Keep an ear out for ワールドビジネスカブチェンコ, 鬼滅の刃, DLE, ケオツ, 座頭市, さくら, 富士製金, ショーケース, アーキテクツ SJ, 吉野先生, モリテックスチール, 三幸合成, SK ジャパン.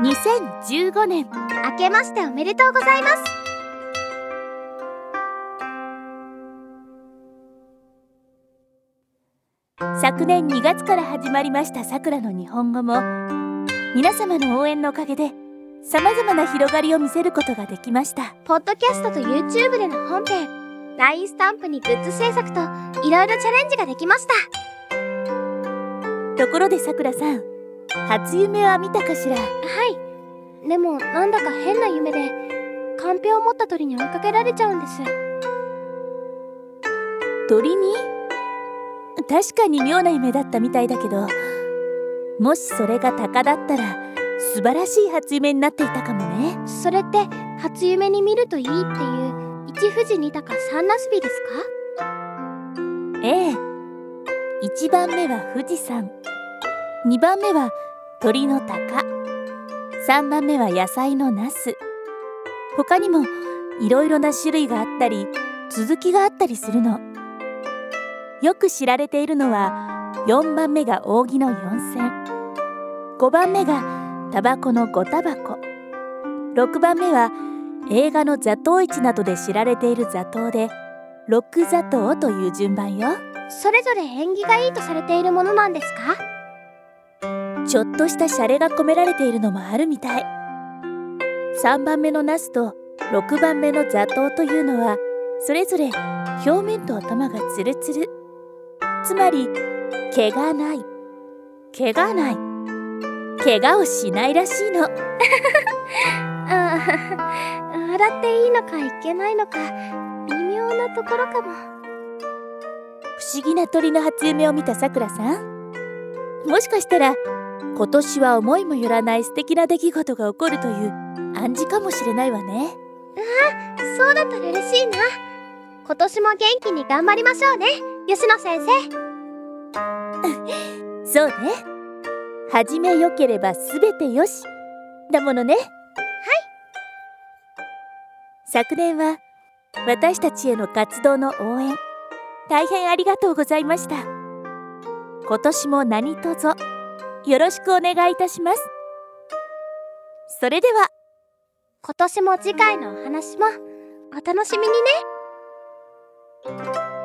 2015年明けましておめでとうございます。昨年2月から始まりましたさくらの日本語も、皆様の応援のおかげでさまざまな広がりを見せることができました。ポッドキャストと YouTube での本編、 LINE スタンプにグッズ制作といろいろチャレンジができました。ところでさくらさん、初夢は見たかしら？はい、でもなんだか変な夢で、カンペを持った鳥に追いかけられちゃうんです。鳥に？確かに妙な夢だったみたいだけど、もしそれが鷹だったら素晴らしい初夢になっていたかもね。それって初夢に見るといいっていう、一富士二鷹三なすびですか？ええ、1番目は富士山、2番目は鳥の鷹、3番目は野菜のナス。他にもいろいろな種類があったり、続きがあったりするの。よく知られているのは、4番目が扇の4線、5番目がタバコの5タバコ、6番目は映画の座頭市などで知られている座頭で、6座頭という順番よ。それぞれ縁起がいいとされているものなんですか？ちょっとしたシャレが込められているのもあるみたい。3番目のナスと6番目の座頭というのは、それぞれ表面と頭がツルツル、つまり毛がない、毛がない、怪我をしないらしいの。ああ、笑っていいのかいけないのか微妙なところかも。不思議な鳥の初夢を見たさくらさん、もしかしたら今年は思いもよらない素敵な出来事が起こるという暗示かもしれないわね。ああ、そうだったら嬉しいな。今年も元気に頑張りましょうね、吉野先生。そうね、始めよければすべてよしだものね。はい。昨年は私たちへの活動の応援、大変ありがとうございました。今年も何とぞよろしくお願いいたします。それでは、今年も次回のお話もお楽しみにね。